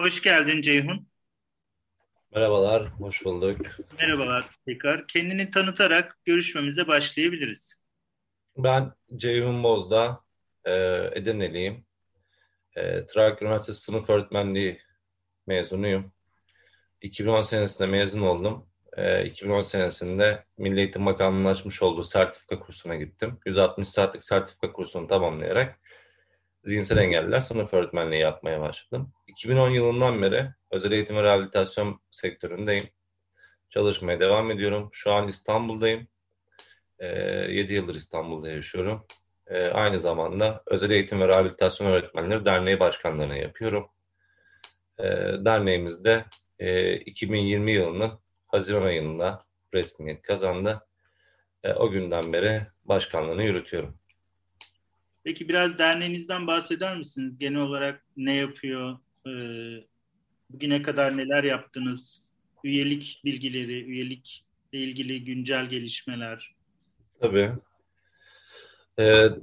Hoş geldin Ceyhun. Merhabalar, hoş bulduk. Merhabalar tekrar. Kendini tanıtarak görüşmemize başlayabiliriz. Ben Ceyhun Bozda, Edirneliyim. Trakya Üniversitesi Sınıf Öğretmenliği mezunuyum. 2010 senesinde mezun oldum. 2010 senesinde Milli Eğitim Bakanlığı'nın açmış olduğu sertifika kursuna gittim. 160 saatlik sertifika kursunu tamamlayarak zihinsel engelliler sınıf öğretmenliği yapmaya başladım. 2010 yılından beri özel eğitim ve rehabilitasyon sektöründeyim. Çalışmaya devam ediyorum. Şu an İstanbul'dayım. 7 yıldır İstanbul'da yaşıyorum. Aynı zamanda Özel Eğitim ve Rehabilitasyon Öğretmenleri Derneği Başkanlığı'nı yapıyorum. Derneğimizde 2020 yılının Haziran ayında resmiyet kazandı. O günden beri başkanlığını yürütüyorum. Peki biraz derneğinizden bahseder misiniz? Genel olarak ne yapıyor? Bugüne kadar neler yaptınız? Üyelik bilgileri, üyelikle ilgili güncel gelişmeler. Tabii.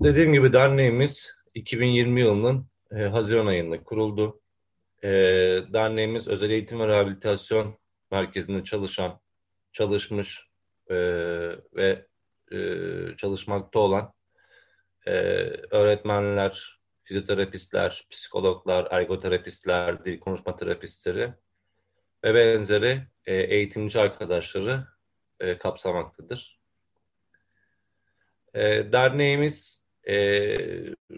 Dediğim gibi derneğimiz 2020 yılının Haziran ayında kuruldu. Derneğimiz özel eğitim ve rehabilitasyon merkezinde çalışmış ve çalışmakta olan öğretmenler, fizyoterapistler, psikologlar, ergoterapistler, dil konuşma terapistleri ve benzeri eğitimci arkadaşları kapsamaktadır. Derneğimiz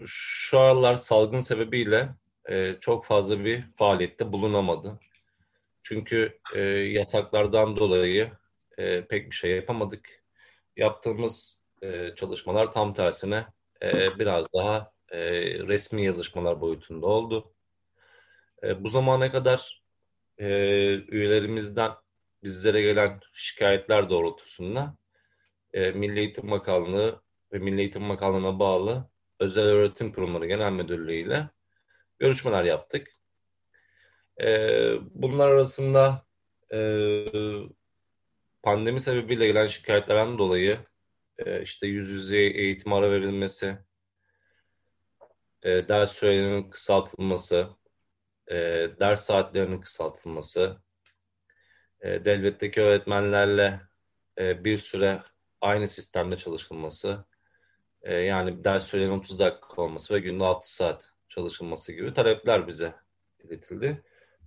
şu aralar salgın sebebiyle çok fazla bir faaliyette bulunamadı. Çünkü yasaklardan dolayı pek bir şey yapamadık. Yaptığımız çalışmalar tam tersine biraz daha resmi yazışmalar boyutunda oldu. Bu zamana kadar üyelerimizden bizlere gelen şikayetler doğrultusunda Milli Eğitim Bakanlığı ve Milli Eğitim Bakanlığı'na bağlı Özel Öğretim Kurumları Genel Müdürlüğü ile görüşmeler yaptık. Bunlar arasında pandemi sebebiyle gelen şikayetlerden dolayı işte yüz yüze eğitim ara verilmesi, ders sürelerinin kısaltılması, ders saatlerinin kısaltılması, devletteki öğretmenlerle bir süre aynı sistemde çalışılması, yani ders sürelerinin 30 dakika olması ve günde 6 saat çalışılması gibi talepler bize iletildi.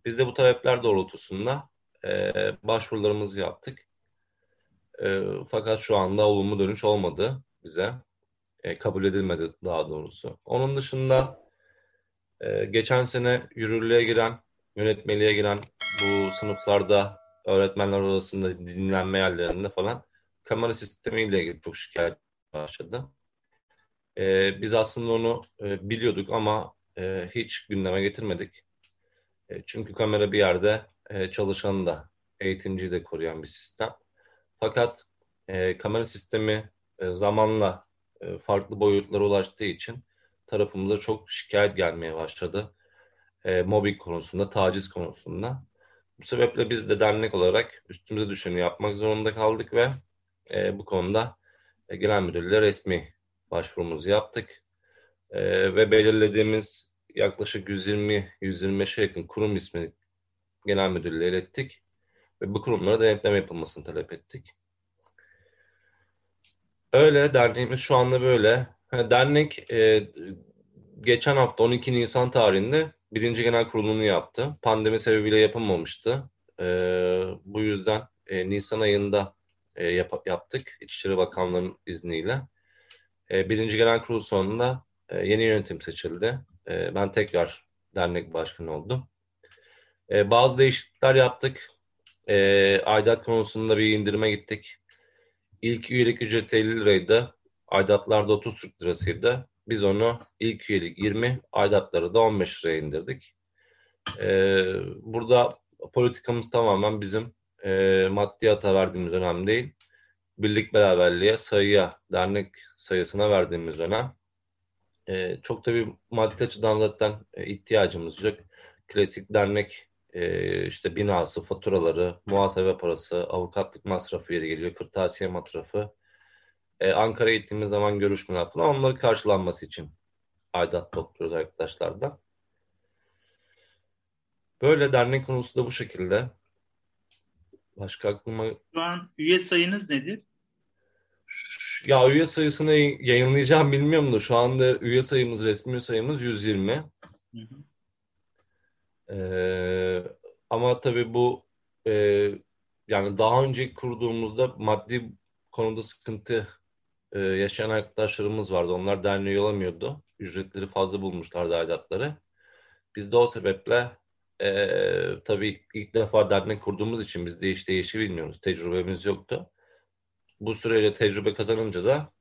Biz de bu talepler doğrultusunda başvurularımızı yaptık. Fakat şu anda olumlu dönüş olmadı bize. Kabul edilmedi daha doğrusu. Onun dışında geçen sene yürürlüğe giren, yönetmeliğe giren bu sınıflarda öğretmenler arasında dinlenme yerlerinde falan kamera sistemiyle ilgili çok şikayet başladı. Biz aslında onu biliyorduk ama hiç gündeme getirmedik. Çünkü kamera bir yerde çalışanı da, eğitimciyi de koruyan bir sistem. Fakat kamera sistemi zamanla farklı boyutlara ulaştığı için tarafımıza çok şikayet gelmeye başladı. Mobbing konusunda, taciz konusunda. Bu sebeple biz de dernek olarak üstümüze düşeni yapmak zorunda kaldık ve bu konuda genel müdürlüğe resmi başvurumuzu yaptık. Ve belirlediğimiz yaklaşık 120-125'e yakın kurum ismini genel müdürlüğe ilettik. Ve bu kurumlara denetleme yapılmasını talep ettik. Öyle derneğimiz şu anda böyle. Dernek geçen hafta 12 Nisan tarihinde 1. Genel Kurulunu yaptı. Pandemi sebebiyle yapılmamıştı. Bu yüzden Nisan ayında yaptık. İçişleri Bakanlığı'nın izniyle. 1. Genel Kurul sonunda yeni yönetim seçildi. Ben tekrar dernek başkanı oldum. Bazı değişiklikler yaptık. Aidat konusunda bir indirime gittik. İlk üyelik ücreti 50 liraydı. Aidatlarda 30 Türk lirasıydı. Biz onu ilk üyelik 20, aidatları da 15 liraya indirdik. Burada politikamız tamamen bizim maddiyata verdiğimiz önem değil. Birlik beraberliğe, sayıya, dernek sayısına verdiğimiz önem. Çok da bir maddi açıdan zaten ihtiyacımız yok. Klasik dernek işte binası, faturaları, muhasebe parası, avukatlık masrafı yeri geliyor, kırtasiye masrafı. Ankara'ya gittiğimiz zaman görüşmeler falan, onları karşılanması için aidat topluyoruz arkadaşlardan. Böyle dernek konusu da bu şekilde. Başka aklıma... Şu an üye sayınız nedir? Ya üye sayısını yayınlayacağım bilmiyorum da şu anda üye sayımız, resmi sayımız 120. Hı hı. Ama tabii bu yani daha önce kurduğumuzda maddi konuda sıkıntı yaşayan arkadaşlarımız vardı. Onlar derneğe yolamıyordu. Ücretleri fazla bulmuşlardı, aidatları. Biz de o sebeple tabii ilk defa dernek kurduğumuz için biz de hiç değişi bilmiyoruz. Tecrübemiz yoktu. Bu süreyle tecrübe kazanınca da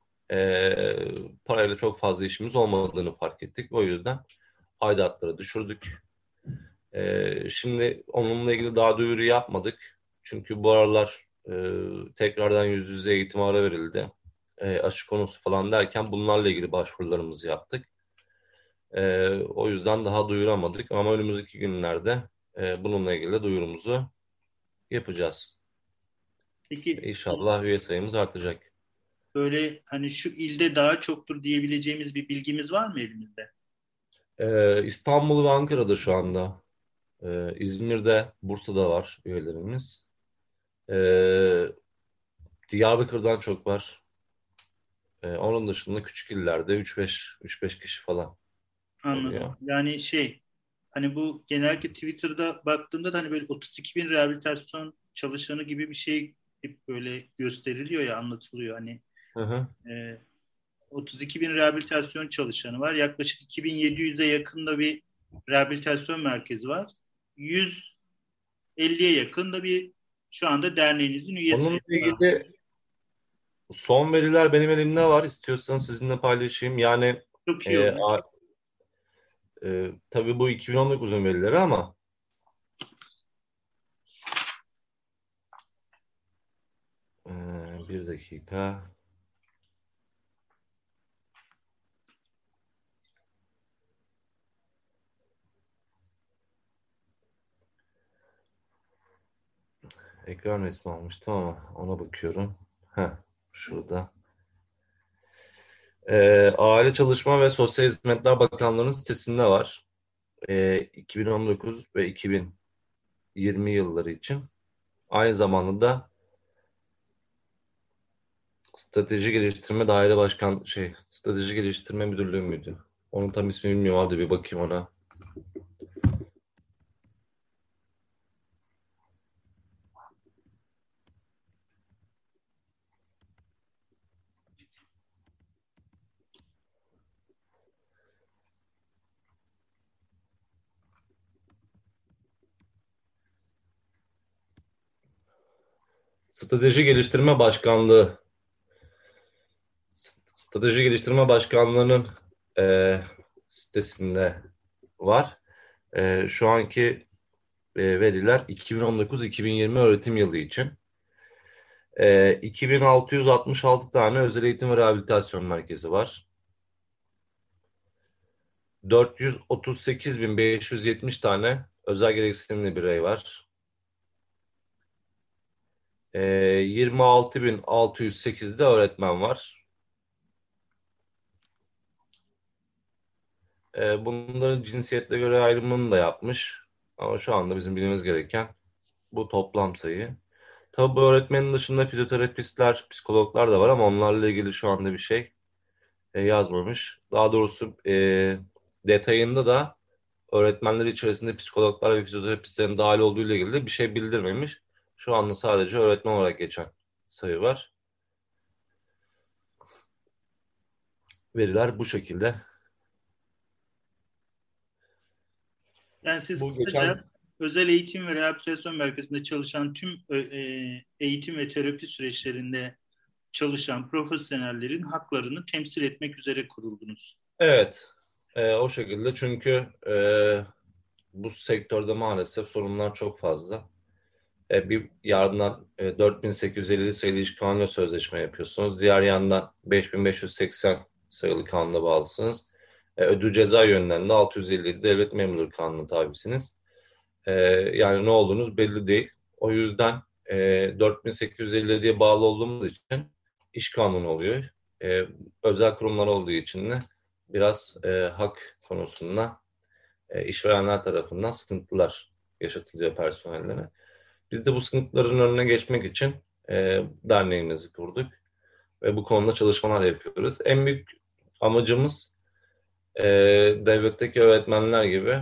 parayla çok fazla işimiz olmadığını fark ettik. O yüzden aidatları düşürdük. Şimdi onunla ilgili daha duyuru yapmadık. Çünkü bu aralar tekrardan yüz yüze eğitim ara verildi. Aşı konusu falan derken bunlarla ilgili başvurularımızı yaptık. O yüzden daha duyuramadık. Ama önümüzdeki günlerde bununla ilgili duyurumuzu yapacağız. Peki, İnşallah üye sayımız artacak. Böyle hani şu ilde daha çoktur diyebileceğimiz bir bilgimiz var mı elimizde? İstanbul ve Ankara'da şu anda. İzmir'de, Bursa'da var üyelerimiz. Diyarbakır'dan çok var. Onun dışında küçük illerde 3-5 kişi falan. Anladım. Oluyor. Yani hani bu genellikle Twitter'da baktığımda da hani böyle 32.000 rehabilitasyon çalışanı gibi bir şey hep böyle gösteriliyor ya, anlatılıyor hani. Hı hı. 32.000 rehabilitasyon çalışanı var. Yaklaşık 2.700'e yakında bir rehabilitasyon merkezi var. 150'ye yakında bir şu anda derneğinizin üyesi. Onunla ilgili var. Son veriler benim elimde var. İstiyorsanız sizinle paylaşayım. Yani çok iyi oldu. Tabii bu 2019'un verileri ama bir dakika. Ekran resmi almıştım ama ona bakıyorum. Şurada. Aile Çalışma ve Sosyal Hizmetler Bakanlığı'nın sitesinde var. 2019 ve 2020 yılları için. Aynı zamanda da Strateji Geliştirme Daire Başkan Strateji Geliştirme Müdürlüğü müydü? Onun tam ismi bilmiyorum. Hadi bir bakayım ona. Strateji Geliştirme Başkanlığı. Strateji Geliştirme Başkanlığı'nın sitesinde var. Şu anki veriler 2019-2020 öğretim yılı için. 2666 tane özel eğitim ve rehabilitasyon merkezi var. 438.570 tane özel gereksinimli birey var. 26.608'de öğretmen var. Bunların cinsiyetle göre ayrımını da yapmış. Ama şu anda bizim bilmemiz gereken bu toplam sayı. Tabii bu öğretmenin dışında fizyoterapistler, psikologlar da var ama onlarla ilgili şu anda bir şey yazmamış. Daha doğrusu detayında da öğretmenler içerisinde psikologlar ve fizyoterapistlerin dahil olduğuyla ilgili de bir şey bildirmemiş. Şu anda sadece öğretmen olarak geçen sayı var. Veriler bu şekilde. Yani siz özel eğitim ve rehabilitasyon merkezinde çalışan tüm eğitim ve terapi süreçlerinde çalışan profesyonellerin haklarını temsil etmek üzere kuruldunuz. Evet, o şekilde çünkü bu sektörde maalesef sorunlar çok fazla. Bir yandan 4850 sayılı ilişki kanunuyla sözleşme yapıyorsunuz. Diğer yandan 5580 sayılı kanuna bağlısınız. Ödül ceza yönünden de 650 devlet memurluğu kanunu tabisiniz. Yani ne olduğunuz belli değil. O yüzden 4850 diye bağlı olduğumuz için iş kanunu oluyor. Özel kurumlar olduğu için de biraz hak konusunda işverenler tarafından sıkıntılar yaşatılıyor personellere. Biz de bu sınıfların önüne geçmek için derneğimizi kurduk ve bu konuda çalışmalar yapıyoruz. En büyük amacımız devletteki öğretmenler gibi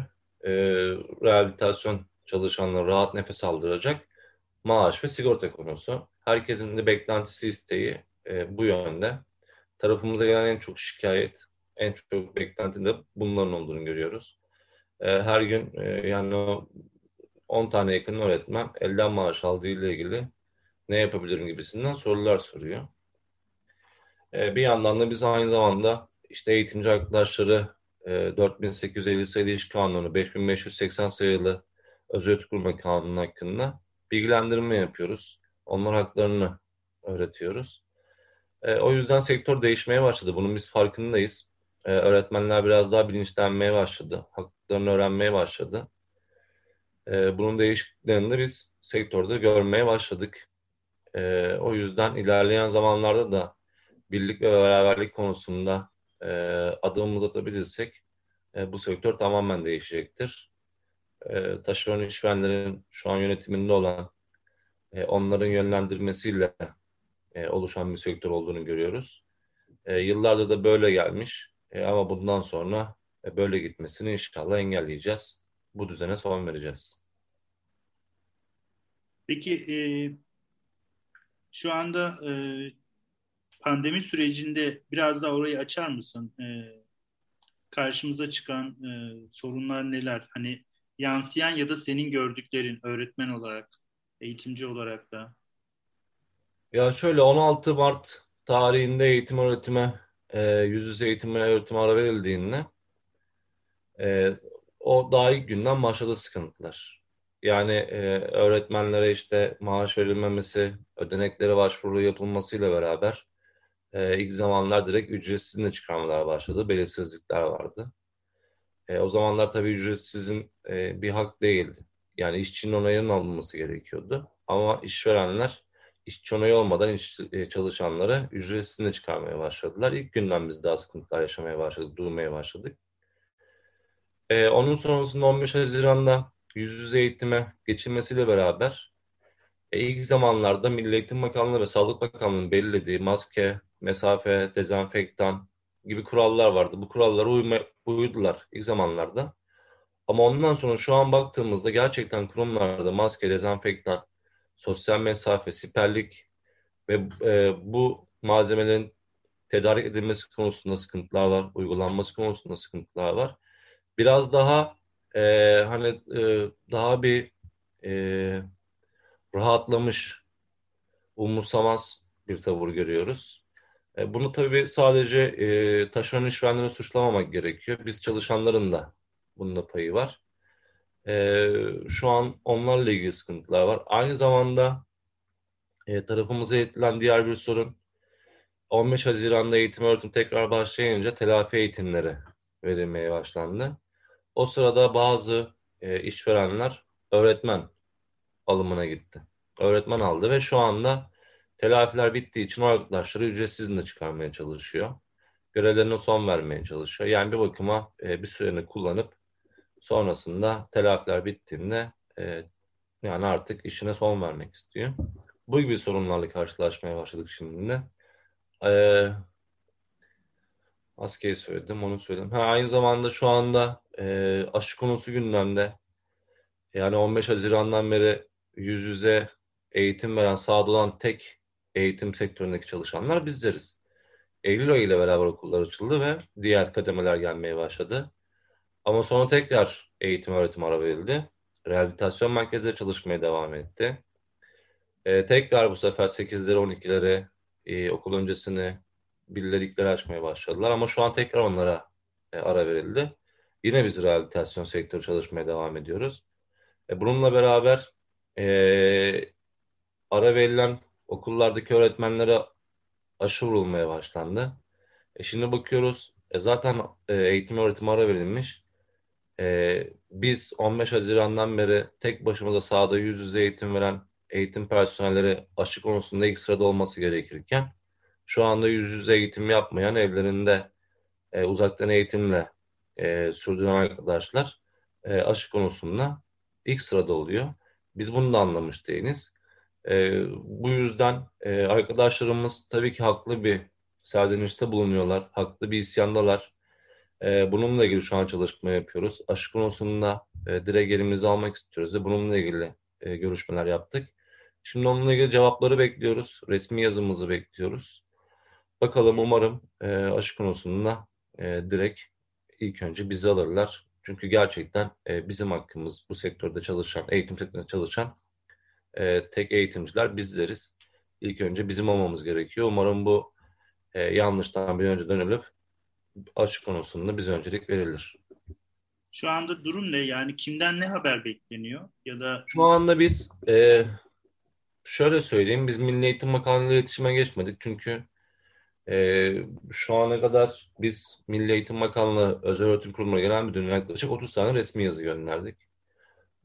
rehabilitasyon çalışanları rahat nefes aldıracak maaş ve sigorta konusu. Herkesin de beklentisi, isteği bu yönde. Tarafımıza gelen en çok şikayet, en çok beklenti de bunların olduğunu görüyoruz. Her gün yani o 10 tane yakın öğretmen elden maaş aldığı ile ilgili ne yapabilirim gibisinden sorular soruyor. Bir yandan da biz aynı zamanda işte eğitimci arkadaşları 4850 sayılı İş Kanunu, 5580 sayılı Özel Öğretim Kurma Kanunu hakkında bilgilendirme yapıyoruz. Onların haklarını öğretiyoruz. O yüzden sektör değişmeye başladı. Bunun biz farkındayız. Öğretmenler biraz daha bilinçlenmeye başladı. Haklarını öğrenmeye başladı. Bunun değişikliklerini de biz sektörde görmeye başladık. O yüzden ilerleyen zamanlarda da birlik ve beraberlik konusunda adımımızı atabilirsek bu sektör tamamen değişecektir. Taşeron işverenlerin şu an yönetiminde olan onların yönlendirmesiyle oluşan bir sektör olduğunu görüyoruz. Yıllardır da böyle gelmiş ama bundan sonra böyle gitmesini inşallah engelleyeceğiz. Bu düzene son vereceğiz. Peki şu anda pandemi sürecinde biraz daha orayı açar mısın? Karşımıza çıkan sorunlar neler? Hani yansıyan ya da senin gördüklerin öğretmen olarak, eğitimci olarak da. Ya şöyle 16 Mart tarihinde eğitim öğretime, yüz yüze eğitim öğretime ara verildiğinde o daha ilk günden başladı sıkıntılar. Yani öğretmenlere işte maaş verilmemesi, ödeneklere başvuru yapılmasıyla beraber ilk zamanlar direkt ücretsizin de çıkarmalar başladı. Belirsizlikler vardı. O zamanlar tabii ücretsizin bir hak değildi. Yani işçinin onayının alınması gerekiyordu. Ama işverenler işçi onayı olmadan çalışanlara ücretsizin de çıkarmaya başladılar. İlk günden biz daha sıkıntılar yaşamaya başladık, duymaya başladık. Onun sonrasında 15 Haziran'da yüz yüze eğitime geçilmesiyle beraber ilk zamanlarda Milli Eğitim Bakanlığı ve Sağlık Bakanlığı'nın belirlediği maske, mesafe, dezenfektan gibi kurallar vardı. Bu kurallara uydular ilk zamanlarda. Ama ondan sonra şu an baktığımızda gerçekten kurumlarda maske, dezenfektan, sosyal mesafe, siperlik ve bu malzemelerin tedarik edilmesi konusunda sıkıntılar var, uygulanması konusunda sıkıntılar var. Biraz daha daha bir rahatlamış, umursamaz bir tavır görüyoruz. Bunu tabii sadece taşeron işverenlerini suçlamamak gerekiyor. Biz çalışanların da bunun da payı var. Şu an onlarla ilgili sıkıntılar var. Aynı zamanda tarafımıza yetilen diğer bir sorun 15 Haziran'da eğitim öğretim tekrar başlayınca telafi eğitimleri verilmeye başlandı. O sırada bazı işverenler öğretmen alımına gitti. Öğretmen aldı ve şu anda telafiler bittiği için o arkadaşları ücretsiz de çıkarmaya çalışıyor. Görevlerine son vermeye çalışıyor. Yani bir bakıma bir süreni kullanıp sonrasında telafiler bittiğinde yani artık işine son vermek istiyor. Bu gibi sorunlarla karşılaşmaya başladık şimdi de. Maskeyi söyledim, onu söyledim. Aynı zamanda şu anda aşı konusu gündemde. Yani 15 Haziran'dan beri yüz yüze eğitim veren, sahada olan tek eğitim sektöründeki çalışanlar bizleriz. Eylül ayı ile beraber okullar açıldı ve diğer kademeler gelmeye başladı. Ama sonra tekrar eğitim öğretim ara verildi. Rehabilitasyon merkezleri çalışmaya devam etti. Tekrar bu sefer 8'leri, 12'leri, okul öncesini, bilirlikleri açmaya başladılar. Ama şu an tekrar onlara ara verildi. Yine biz rehabilitasyon sektörü çalışmaya devam ediyoruz. Bununla beraber ara verilen okullardaki öğretmenlere aşı vurulmaya başlandı. Şimdi bakıyoruz zaten eğitim öğretimi ara verilmiş. Biz 15 Haziran'dan beri tek başımıza sahada yüz yüze eğitim veren eğitim personelleri aşı konusunda ilk sırada olması gerekirken şu anda yüz yüze eğitim yapmayan evlerinde uzaktan eğitimle sürdüren arkadaşlar aşı konusunda ilk sırada oluyor. Biz bunu da anlamış değiliz. Bu yüzden arkadaşlarımız tabii ki haklı bir serzenişte bulunuyorlar. Haklı bir isyandalar. Bununla ilgili şu an çalışma yapıyoruz. Aşı konusunda direkt elimizi almak istiyoruz ve bununla ilgili görüşmeler yaptık. Şimdi onunla ilgili cevapları bekliyoruz. Resmi yazımızı bekliyoruz. Bakalım, umarım aşı konusunda direkt ilk önce bizi alırlar. Çünkü gerçekten bizim hakkımız, bu sektörde çalışan, eğitim sektöründe çalışan tek eğitimciler bizleriz. İlk önce bizim olmamız gerekiyor. Umarım bu yanlıştan bir önce dönülüp aşı konusunda bize öncelik verilir. Şu anda durum ne? Yani kimden ne haber bekleniyor? Ya da şu anda biz şöyle söyleyeyim, biz Milli Eğitim Bakanlığı ile iletişime geçmedik. Çünkü şu ana kadar biz Milli Eğitim Bakanlığı Özel Öğretim Kurumları Genel Müdürlüğü'ne yaklaşık 30 tane resmi yazı gönderdik.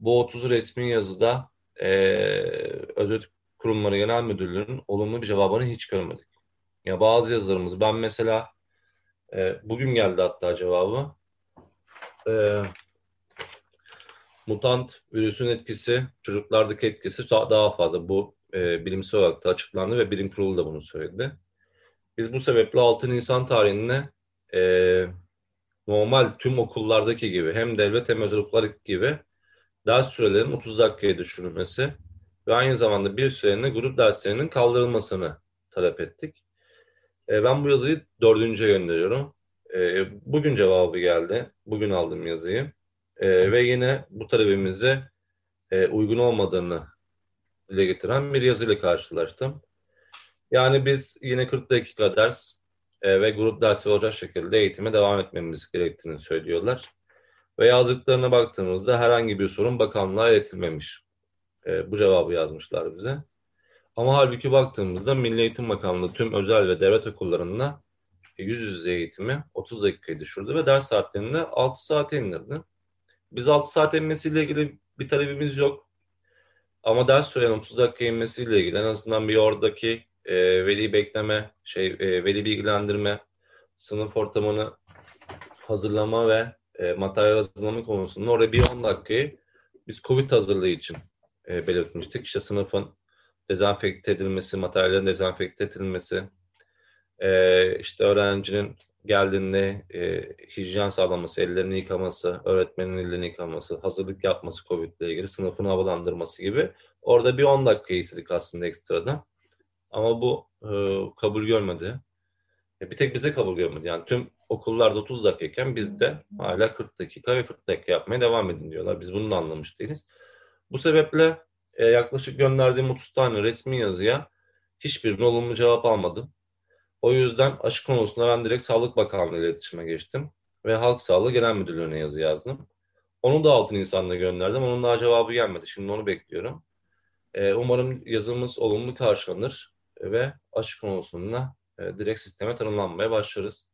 Bu 30 resmi yazıda Özel Öğretim Kurumları Genel Müdürlüğü'nün olumlu bir cevabını hiç görmedik. Ya bazı yazılarımız, ben mesela bugün geldi hatta cevabı. Mutant virüsün etkisi, çocuklardaki etkisi daha fazla. Bu bilimsel olarak da açıklandı ve bilim kurulu da bunu söyledi. Biz bu sebeple 6 Nisan tarihine normal tüm okullardaki gibi, hem devlet hem özel okullar gibi ders sürelerinin 30 dakikaya düşürülmesi ve aynı zamanda bir sürenin grup derslerinin kaldırılmasını talep ettik. Ben bu yazıyı 4.'e gönderiyorum. Bugün cevabı geldi. Bugün aldım yazıyı. Ve yine bu talebimize uygun olmadığını dile getiren bir yazıyla karşılaştım. Yani biz yine 40 dakika ders ve grup dersi olacak şekilde eğitime devam etmemiz gerektiğini söylüyorlar. Ve yazdıklarına baktığımızda herhangi bir sorun bakanlığa iletilmemiş. Bu cevabı yazmışlar bize. Ama halbuki baktığımızda Milli Eğitim Bakanlığı tüm özel ve devlet okullarında yüz yüze eğitimi 30 dakikaya düşürdü ve ders saatlerini de 6 saate indirdi. Biz 6 saat inmesiyle ilgili bir talebimiz yok. Ama ders sürenin 30 dakika inmesiyle ilgili en azından bir oradaki veli bekleme, veli bilgilendirme, sınıf ortamını hazırlama ve materyal hazırlama konusunda orada bir 10 dakikayı biz COVID hazırlığı için belirtmiştik. İşte sınıfın dezenfekte edilmesi, materyallerin dezenfekte edilmesi, işte öğrencinin geldiğinde hijyen sağlaması, ellerini yıkaması, öğretmenin ellerini yıkaması, hazırlık yapması COVID ile ilgili, sınıfını havalandırması gibi. Orada bir 10 dakikayı istedik aslında ekstradan. Ama bu kabul görmedi. Bir tek bize kabul görmedi. Yani tüm okullarda 30 dakikayken bizde hala 40 dakika ve 40 dakika yapmaya devam edin diyorlar. Biz bunu da anlamış değiliz. Bu sebeple yaklaşık gönderdiğim 30 tane resmi yazıya hiçbirine olumlu cevap almadım. O yüzden aşı konusunda ben direkt Sağlık Bakanlığı ile iletişime geçtim. Ve Halk Sağlığı Genel Müdürlüğü'ne yazı yazdım. Onu da 6 Nisan'da gönderdim. Onun daha cevabı gelmedi. Şimdi onu bekliyorum. Umarım yazımız olumlu karşılanır ve aşı konusunda direkt sisteme tanımlanmaya başlarız.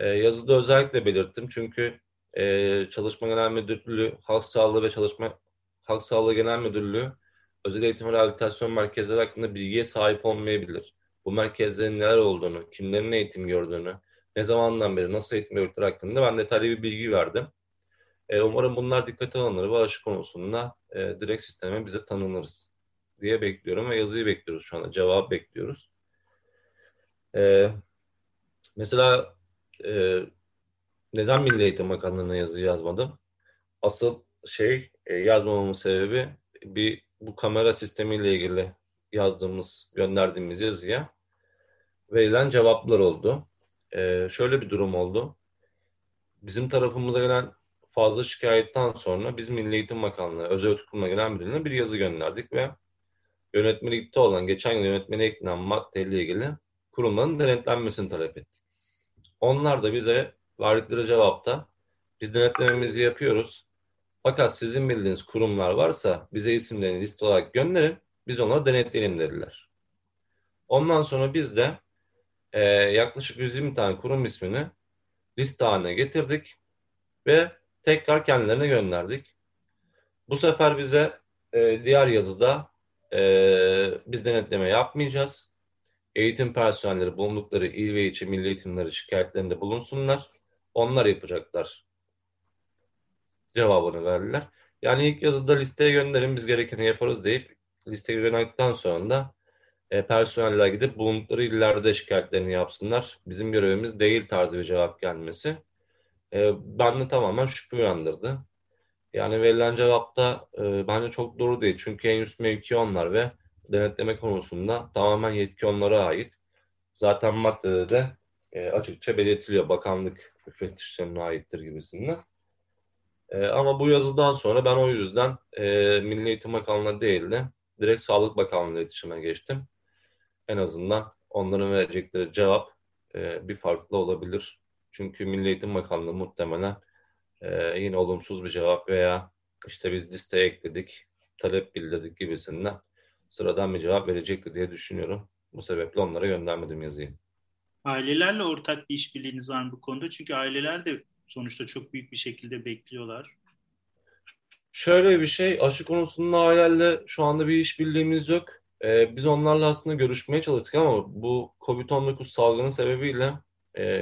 Yazıda özellikle belirttim çünkü Çalışma Genel Müdürlüğü, Halk Sağlığı Genel Müdürlüğü özel eğitim ve rehabilitasyon merkezleri hakkında bilgiye sahip olmayabilir. Bu merkezlerin neler olduğunu, kimlerin eğitim gördüğünü, ne zamandan beri nasıl eğitim gördükleri hakkında ben detaylı bir bilgi verdim. Umarım bunlar dikkate alınır ve aşı konusunda direkt sisteme bize tanınırız diye bekliyorum ve yazıyı bekliyoruz şu anda. Cevap bekliyoruz. Mesela neden Milli Eğitim Bakanlığı'na yazı yazmadım? Asıl yazmamamın sebebi bu kamera sistemiyle ilgili gönderdiğimiz yazıya verilen cevaplar oldu. Şöyle bir durum oldu. Bizim tarafımıza gelen fazla şikayetten sonra biz Milli Eğitim Bakanlığı Özel Öğretim Kurumları Genel Müdürlüğü'ne bir yazı gönderdik ve yönetmelikte olan, geçen yıl yönetmeliğe eklenen maddeyle ilgili kurumların denetlenmesini talep ettik. Onlar da bize verdikleri cevapta biz denetlememizi yapıyoruz. Fakat sizin bildiğiniz kurumlar varsa bize isimlerini liste olarak gönderin, biz onları denetleyelim dediler. Ondan sonra biz de yaklaşık 120 tane kurum ismini liste haline getirdik ve tekrar kendilerine gönderdik. Bu sefer bize diğer yazıda biz denetleme yapmayacağız. Eğitim personelleri bulundukları il ve ilçe milli eğitimleri şikayetlerinde bulunsunlar. Onlar yapacaklar cevabını verdiler. Yani ilk yazıda listeye gönderin, biz gerekeni yaparız deyip listeye gönderdikten sonra da personeller gidip bulundukları illerde şikayetlerini yapsınlar. Bizim görevimiz değil tarzı bir cevap gelmesi. Bende tamamen şüphe uyandırdı. Yani verilen cevapta bence çok doğru değil. Çünkü en üst mevki onlar ve denetleme konusunda tamamen yetki onlara ait. Zaten maddede de açıkça belirtiliyor. Bakanlık müfettişlerine aittir gibisinden. Ama bu yazıdan sonra ben o yüzden Milli Eğitim Bakanlığı değil de direkt Sağlık Bakanlığı iletişime geçtim. En azından onların verecekleri cevap bir farklı olabilir. Çünkü Milli Eğitim Bakanlığı muhtemelen yine olumsuz bir cevap veya işte biz listeye ekledik, talep bildirdik gibisinden sıradan bir cevap verecekti diye düşünüyorum. Bu sebeple onlara göndermedim yazıyı. Ailelerle ortak bir işbirliğiniz var mı bu konuda? Çünkü aileler de sonuçta çok büyük bir şekilde bekliyorlar. Şöyle bir şey, aşı konusunda ailelerle şu anda bir işbirliğimiz yok. Biz onlarla aslında görüşmeye çalıştık ama bu COVID-19 salgının sebebiyle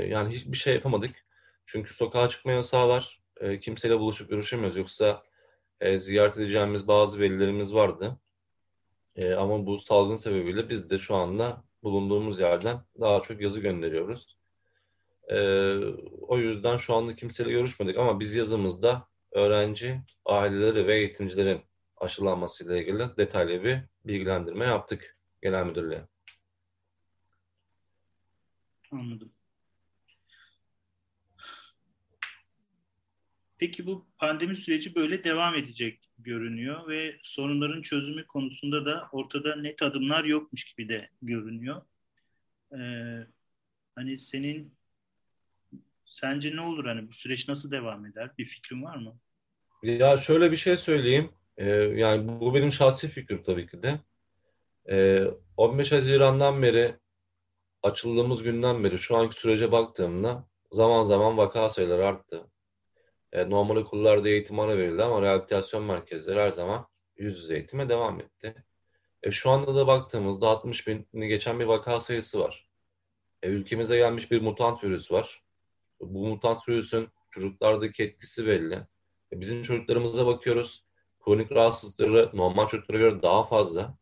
yani hiçbir şey yapamadık. Çünkü sokağa çıkma yasağı var. Kimseyle buluşup görüşemiyoruz. Yoksa ziyaret edeceğimiz bazı velilerimiz vardı. Ama bu salgın sebebiyle biz de şu anda bulunduğumuz yerden daha çok yazı gönderiyoruz. O yüzden şu anda kimseyle görüşmedik ama biz yazımızda öğrenci, aileleri ve eğitimcilerin aşılanmasıyla ilgili detaylı bir bilgilendirme yaptık Genel Müdürlüğe. Anladım. Peki bu pandemi süreci böyle devam edecek görünüyor ve sorunların çözümü konusunda da ortada net adımlar yokmuş gibi de görünüyor. Hani senin sence ne olur, hani bu süreç nasıl devam eder? Bir fikrin var mı? Ya şöyle bir şey söyleyeyim. Yani bu benim şahsi fikrim tabii ki de. 15 Haziran'dan beri, açıldığımız günden beri şu anki sürece baktığımda zaman zaman vaka sayıları arttı. Normal okullarda eğitim ara verildi ama rehabilitasyon merkezleri her zaman yüz yüze eğitime devam etti. Şu anda da baktığımızda 60 bini geçen bir vaka sayısı var. Ülkemize gelmiş bir mutant virüs var. Bu mutant virüsün çocuklardaki etkisi belli. Bizim çocuklarımıza bakıyoruz. Kronik rahatsızlıkları normal çocuklara göre daha fazla.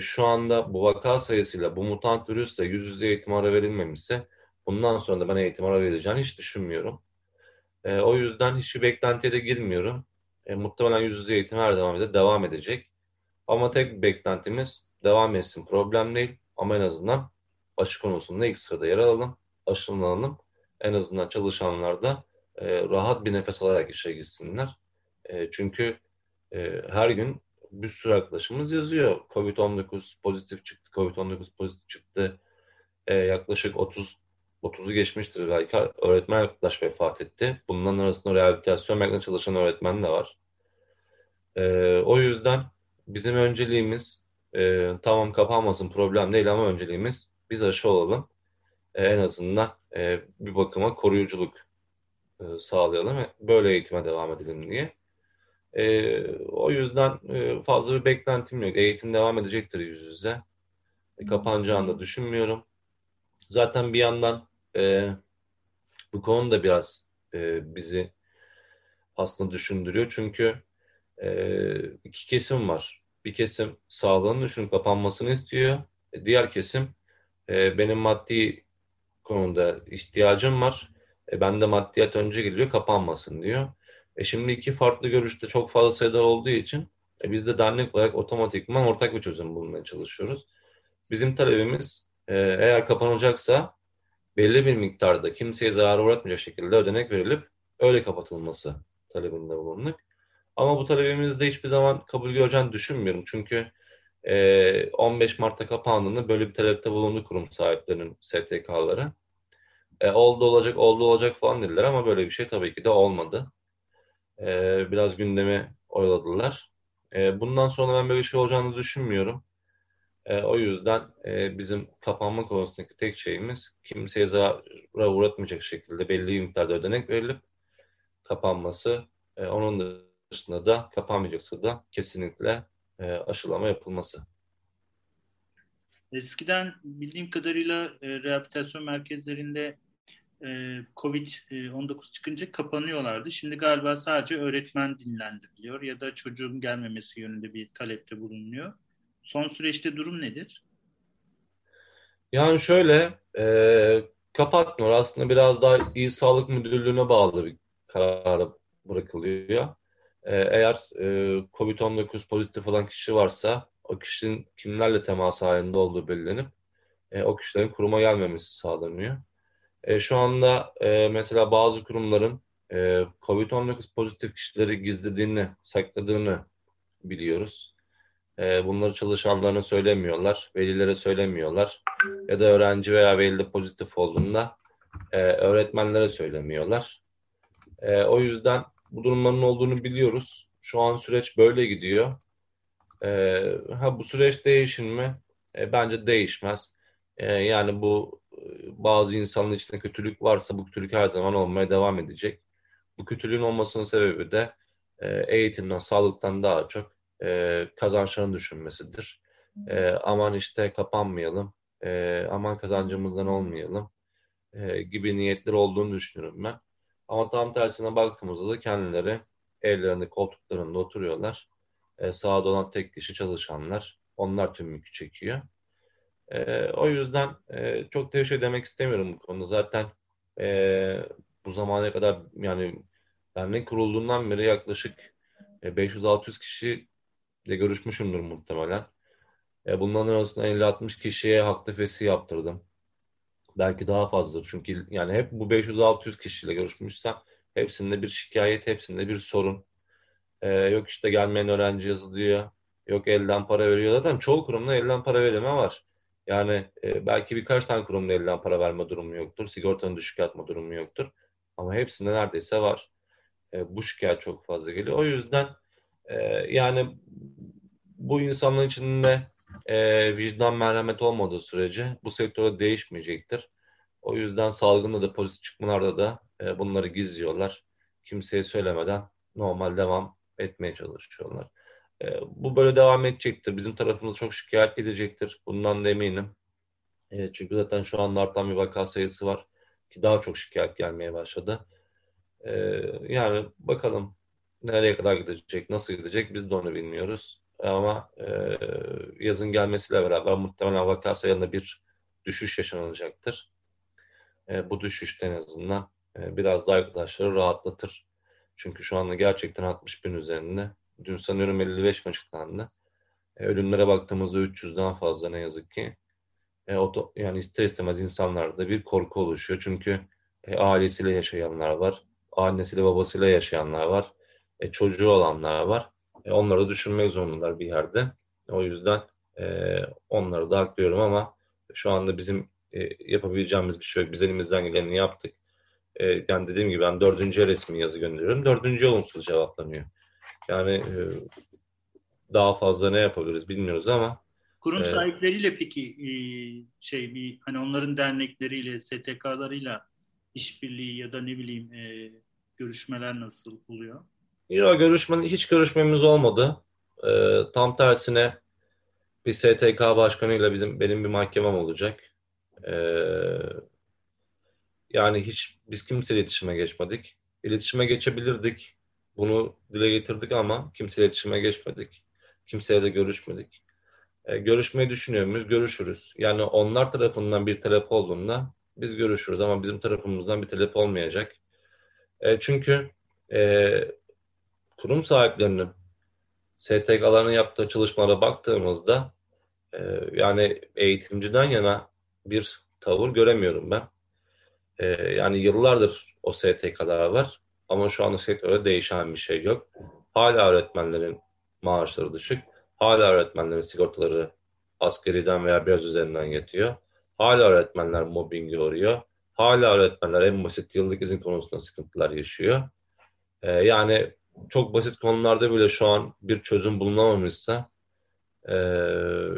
Şu anda bu vaka sayısıyla bu mutant virüsle yüz yüze eğitim ara verilmemişse bundan sonra da ben eğitim ara verileceğini hiç düşünmüyorum. O yüzden hiçbir beklentiye de girmiyorum. Muhtemelen yüz yüze eğitim her zaman da devam edecek. Ama tek beklentimiz devam etsin. Problem değil. Ama en azından aşı konusunda ilk sırada yer alalım. Aşılanalım. En azından çalışanlar da rahat bir nefes alarak işe gitsinler. Çünkü her gün bir sürü arkadaşımız yazıyor. Covid-19 pozitif çıktı. Covid-19 pozitif çıktı. Yaklaşık 30'u geçmiştir belki. Öğretmen arkadaş vefat etti. Bunların arasında rehabilitasyon merkezinde çalışan öğretmen de var. O yüzden bizim önceliğimiz tamam kapanmasın, problem değil ama önceliğimiz biz aşı olalım. En azından bir bakıma koruyuculuk sağlayalım ve böyle eğitime devam edelim diye. O yüzden fazla bir beklentim yok. Eğitim devam edecektir yüz yüze. Kapanacağını da düşünmüyorum. Zaten bir yandan bu konu da biraz bizi aslında düşündürüyor. Çünkü iki kesim var. Bir kesim sağlığın düşünüp kapanmasını istiyor. Diğer kesim benim maddi konuda ihtiyacım var. Ben de maddiyat önce geliyor, kapanmasın diyor. Şimdi iki farklı görüşte çok fazla sayıda olduğu için biz de dernek olarak otomatikman ortak bir çözüm bulmaya çalışıyoruz. Bizim talebimiz eğer kapanacaksa belli bir miktarda kimseye zarar uğratmayacak şekilde ödenek verilip öyle kapatılması talebinde bulunduk. Ama bu talebimizi de hiçbir zaman kabul göreceğini düşünmüyorum. Çünkü 15 Mart'ta kapandığında böyle bir talepte bulundu kurum sahiplerinin STK'ları. Oldu olacak falan dediler ama böyle bir şey tabii ki de olmadı. Biraz gündemi oyaladılar. Bundan sonra ben böyle bir şey olacağını düşünmüyorum. O yüzden bizim kapanma konusundaki tek şeyimiz kimseye zarara uğratmayacak şekilde belli bir miktarda ödenek verilip kapanması. Onun dışında da kapanmayacaksa da kesinlikle aşılama yapılması. Eskiden bildiğim kadarıyla rehabilitasyon merkezlerinde Covid-19 çıkınca kapanıyorlardı. Şimdi galiba sadece öğretmen dinlendiriliyor ya da çocuğun gelmemesi yönünde bir talepte bulunuyor. Son süreçte durum nedir? Yani şöyle, kapatmıyor. Aslında biraz daha İl Sağlık Müdürlüğü'ne bağlı bir karara bırakılıyor. Eğer Covid-19 pozitif olan kişi varsa o kişinin kimlerle temas halinde olduğu belirlenip o kişilerin kuruma gelmemesi sağlanıyor. Şu anda mesela bazı kurumların Covid-19 pozitif kişileri gizlediğini, sakladığını biliyoruz. Bunları çalışanlarına söylemiyorlar, velilere söylemiyorlar ya da öğrenci veya velide pozitif olduğunda öğretmenlere söylemiyorlar. O yüzden bu durumların olduğunu biliyoruz. Şu an süreç böyle gidiyor. Bu süreç değişir mi? Bence değişmez. Yani bu bazı insanların içinde kötülük varsa bu kötülük her zaman olmaya devam edecek. Bu kötülüğün olmasının sebebi de eğitimden, sağlıktan daha çok kazançlarını düşünmesidir. Aman işte kapanmayalım, aman kazancımızdan olmayalım gibi niyetler olduğunu düşünüyorum ben. Ama tam tersine baktığımızda da kendileri evlerinde, koltuklarında oturuyorlar. Sahada olan tek kişi çalışanlar. Onlar tüm yükü çekiyor. O yüzden çok da bir şey demek istemiyorum bu konuda. Zaten bu zamana kadar yani dernek kurulduğundan beri yaklaşık 500-600 kişiyle görüşmüşümdür muhtemelen. Bunların arasında 50-60 kişiye hak tefesi yaptırdım. Belki daha fazladır. Çünkü yani hep bu 500-600 kişiyle görüşmüşsem hepsinde bir şikayet, hepsinde bir sorun. Yok işte gelmeyen öğrenci yazılıyor. Yok elden para veriyor. Zaten çoğu kurumda elden para verilme var. Yani belki birkaç tane kurumda elden para verme durumu yoktur. Sigortanın düşük yatma durumu yoktur. Ama hepsinde neredeyse var. Bu şikayet çok fazla geliyor. O yüzden yani bu insanların içinde vicdan merhamet olmadığı sürece bu sektörde değişmeyecektir. O yüzden salgında da pozitif çıkmalarda da bunları gizliyorlar. Kimseye söylemeden normal devam etmeye çalışıyorlar. Bu böyle devam edecektir. Bizim tarafımız çok şikayet edecektir. Bundan da eminim. Çünkü zaten şu anda artan bir vaka sayısı var ki daha çok şikayet gelmeye başladı. Yani bakalım nereye kadar gidecek, nasıl gidecek biz de onu bilmiyoruz. Ama yazın gelmesiyle beraber muhtemelen vaka sayılarında bir düşüş yaşanacaktır. Bu düşüş en azından biraz daha arkadaşları rahatlatır. Çünkü şu anda gerçekten 60 bin üzerinde. Dün sanıyorum 55 mi açıklandı. Ölümlere baktığımızda 300'den fazla ne yazık ki. Yani ister istemez insanlarda bir korku oluşuyor. Çünkü ailesiyle yaşayanlar var. Annesiyle babasıyla yaşayanlar var. Çocuğu olanlar var. Onları düşünmek zorundalar bir yerde. O yüzden onları da haklıyorum ama şu anda bizim yapabileceğimiz bir şey yok. Biz elimizden geleni yaptık. Yani dediğim gibi ben 4. resmi yazı gönderiyorum. 4. olumsuz cevaplanıyor. Yani daha fazla ne yapabiliriz bilmiyoruz ama. Kurum sahipleriyle peki hani onların dernekleriyle, STK'larıyla işbirliği ya da ne bileyim görüşmeler nasıl oluyor? Yok hiç görüşmemiz olmadı. Tam tersine bir STK başkanıyla benim bir mahkemem olacak. Yani hiç biz kimseyle iletişime geçmedik. İletişime geçebilirdik. Bunu dile getirdik ama kimseyle iletişime geçmedik. Kimseyle de görüşmedik. Görüşmeyi düşünüyor muyuz? Görüşürüz. Yani onlar tarafından bir talep olduğunda biz görüşürüz ama bizim tarafımızdan bir talep olmayacak. Çünkü kurum sahiplerinin STK'larının yaptığı çalışmalara baktığımızda yani eğitimciden yana bir tavır göremiyorum ben. Yani yıllardır o STK'lar var ama şu anda sektöre değişen bir şey yok. Hala öğretmenlerin maaşları düşük. Hala öğretmenlerin sigortaları askeriden veya biraz üzerinden yatıyor. Hala öğretmenler mobbinge uğruyor. Hala öğretmenler en basit yıllık izin konusunda sıkıntılar yaşıyor. Yani çok basit konularda bile şu an bir çözüm bulunamamışsa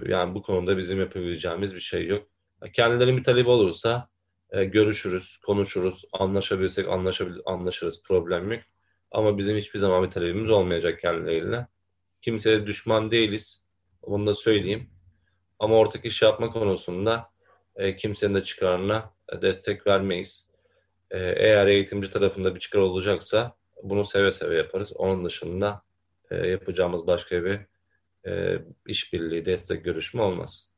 yani bu konuda bizim yapabileceğimiz bir şey yok. Kendilerinin bir talebi olursa görüşürüz, konuşuruz, anlaşabilirsek anlaşırız, problem yok. Ama bizim hiçbir zaman bir talebimiz olmayacak kendileriyle. Kimseye düşman değiliz, bunu da söyleyeyim. Ama ortak iş yapma konusunda kimsenin de çıkarına destek vermeyiz. Eğer eğitimci tarafında bir çıkar olacaksa bunu seve seve yaparız. Onun dışında yapacağımız başka bir işbirliği, destek görüşme olmaz.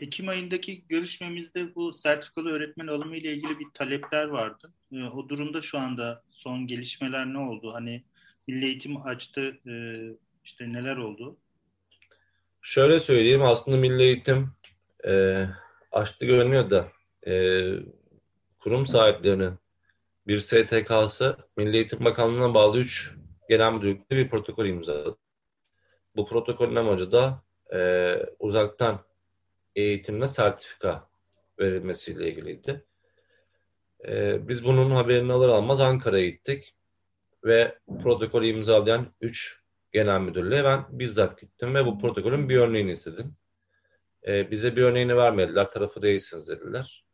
Ekim ayındaki görüşmemizde bu sertifikalı öğretmen alımı ile ilgili bir talepler vardı. O durumda şu anda son gelişmeler ne oldu? Hani Milli Eğitim açtı, işte neler oldu? Şöyle söyleyeyim, aslında Milli Eğitim açtı görünüyor da kurum sahiplerinin bir STK'sı Milli Eğitim Bakanlığı'na bağlı 3 genel müdürlükte bir protokol imzaladı. Bu protokolün amacı da uzaktan eğitimle sertifika verilmesiyle ilgiliydi. Biz bunun haberini alır almaz Ankara'ya gittik ve protokolü imzalayan 3 genel müdürlüğe ben bizzat gittim ve bu protokolün bir örneğini istedim. Bize bir örneğini vermediler, tarafı değilsiniz dediler.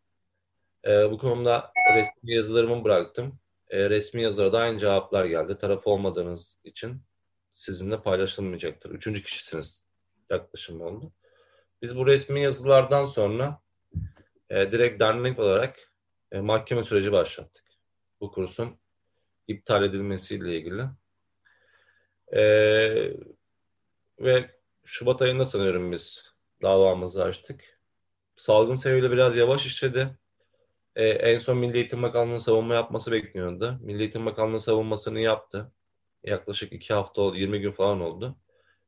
Bu konuda resmi yazılarımı bıraktım. Resmi yazılara da aynı cevaplar geldi. Taraf olmadığınız için sizinle paylaşılmayacaktır. 3. kişisiniz yaklaşım oldu. Biz bu resmi yazılardan sonra direkt dernek olarak mahkeme süreci başlattık. Bu kursun iptal edilmesiyle ilgili. Ve Şubat ayında sanıyorum biz davamızı açtık. Salgın sebebiyle biraz yavaş işledi. En son Milli Eğitim Bakanlığı'nın savunma yapması bekleniyordu. Milli Eğitim Bakanlığı savunmasını yaptı. Yaklaşık 2 hafta oldu, 20 gün falan oldu.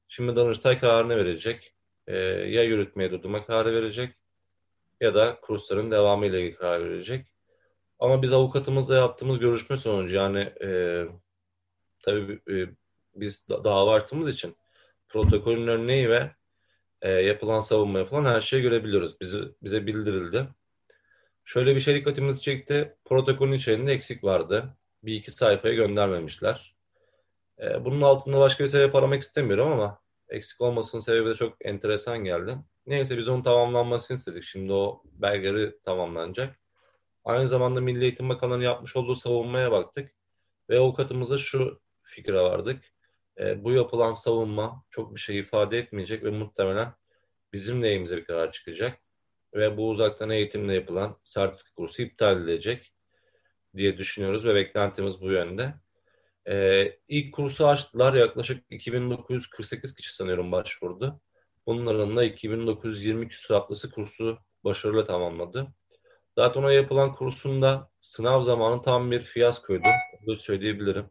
Şimdi Danıştay kararını verecek. Ya yürütmeye durdurma kararı verecek ya da kursların devamı ile ilgili karar verecek. Ama biz avukatımızla yaptığımız görüşme sonucu biz dava açtığımız için protokolün örneği ve yapılan savunma yapılan her şeyi görebiliyoruz. Bize bildirildi. Şöyle bir şey dikkatimizi çekti. Protokolün içerisinde eksik vardı. 1-2 sayfaya göndermemişler. Bunun altında başka bir sebep aramak istemiyorum ama eksik olmasının sebebi de çok enteresan geldi. Neyse biz onun tamamlanmasını istedik. Şimdi o belgeleri tamamlanacak. Aynı zamanda Milli Eğitim Bakanlığı'nın yapmış olduğu savunmaya baktık. Ve avukatımıza şu fikre vardık. Bu yapılan savunma çok bir şey ifade etmeyecek ve muhtemelen bizim lehimize bir karar çıkacak. Ve bu uzaktan eğitimle yapılan sertifika kursu iptal edilecek diye düşünüyoruz ve beklentimiz bu yönde. İlk kursu açtılar. Yaklaşık 2948 kişi sanıyorum başvurdu. Bunun arasında 2920 küsur atlısı kursu başarıyla tamamladı. Zaten ona yapılan kursunda sınav zamanı tam bir fiyaskoydu. Bunu söyleyebilirim.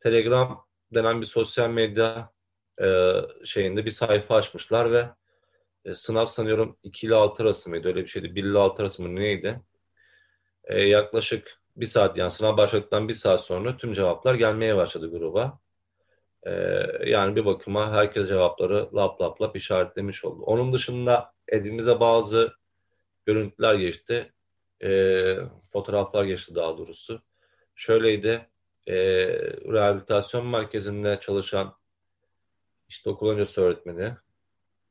Telegram denen bir sosyal medya şeyinde bir sayfa açmışlar ve sınav sanıyorum 2 ile 6 arası mıydı? Öyle bir şeydi. 1 ile 6 arası mı neydi? Yaklaşık 1 saat, yani sınav başladıktan 1 saat sonra tüm cevaplar gelmeye başladı gruba. Yani bir bakıma herkes cevapları lap işaretlemiş oldu. Onun dışında elimize bazı görüntüler geçti. Fotoğraflar geçti daha doğrusu. Şöyleydi. Rehabilitasyon merkezinde çalışan işte okul öncesi öğretmeni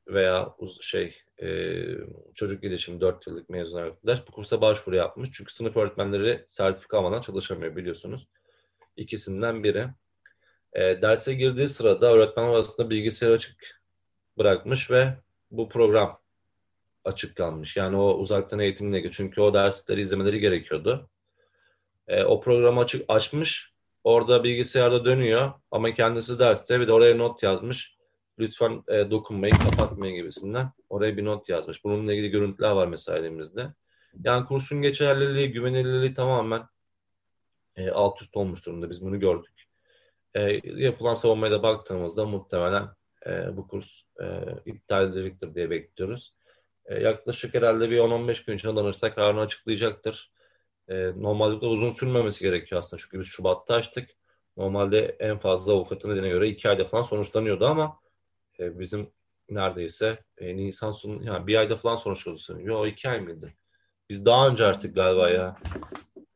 veya çocuk gelişimi 4 yıllık mezun arkadaş bu kursa başvuru yapmış. Çünkü sınıf öğretmenleri sertifika almadan çalışamıyor biliyorsunuz. İkisinden biri. Derse girdiği sırada öğretmen arasında bilgisayarı açık bırakmış ve bu program açık kalmış. Yani o uzaktan eğitimle ilgili. Çünkü o dersleri izlemeleri gerekiyordu. O programı açmış. Orada bilgisayarda dönüyor ama kendisi derste bir de oraya not yazmış. Lütfen dokunmayın, kapatmayın gibisinden oraya bir not yazmış. Bununla ilgili görüntüler var mesela elimizde. Yani kursun geçerliliği, güvenilirliği tamamen alt üst olmuş durumda. Biz bunu gördük. Yapılan savunmaya da baktığımızda muhtemelen bu kurs iptal edilecektir diye bekliyoruz. Yaklaşık herhalde bir 10-15 gün içinde Danıştay kararını açıklayacaktır. Normalde uzun sürmemesi gerekiyor aslında. Çünkü biz Şubat'ta açtık. Normalde en fazla avukatın dediğine göre 2 ayda falan sonuçlanıyordu ama bizim neredeyse Nisan sonu, yani bir ayda falan sonuçlandı sanıyorum. O 2 ay mıydı? Biz daha önce artık galiba ya.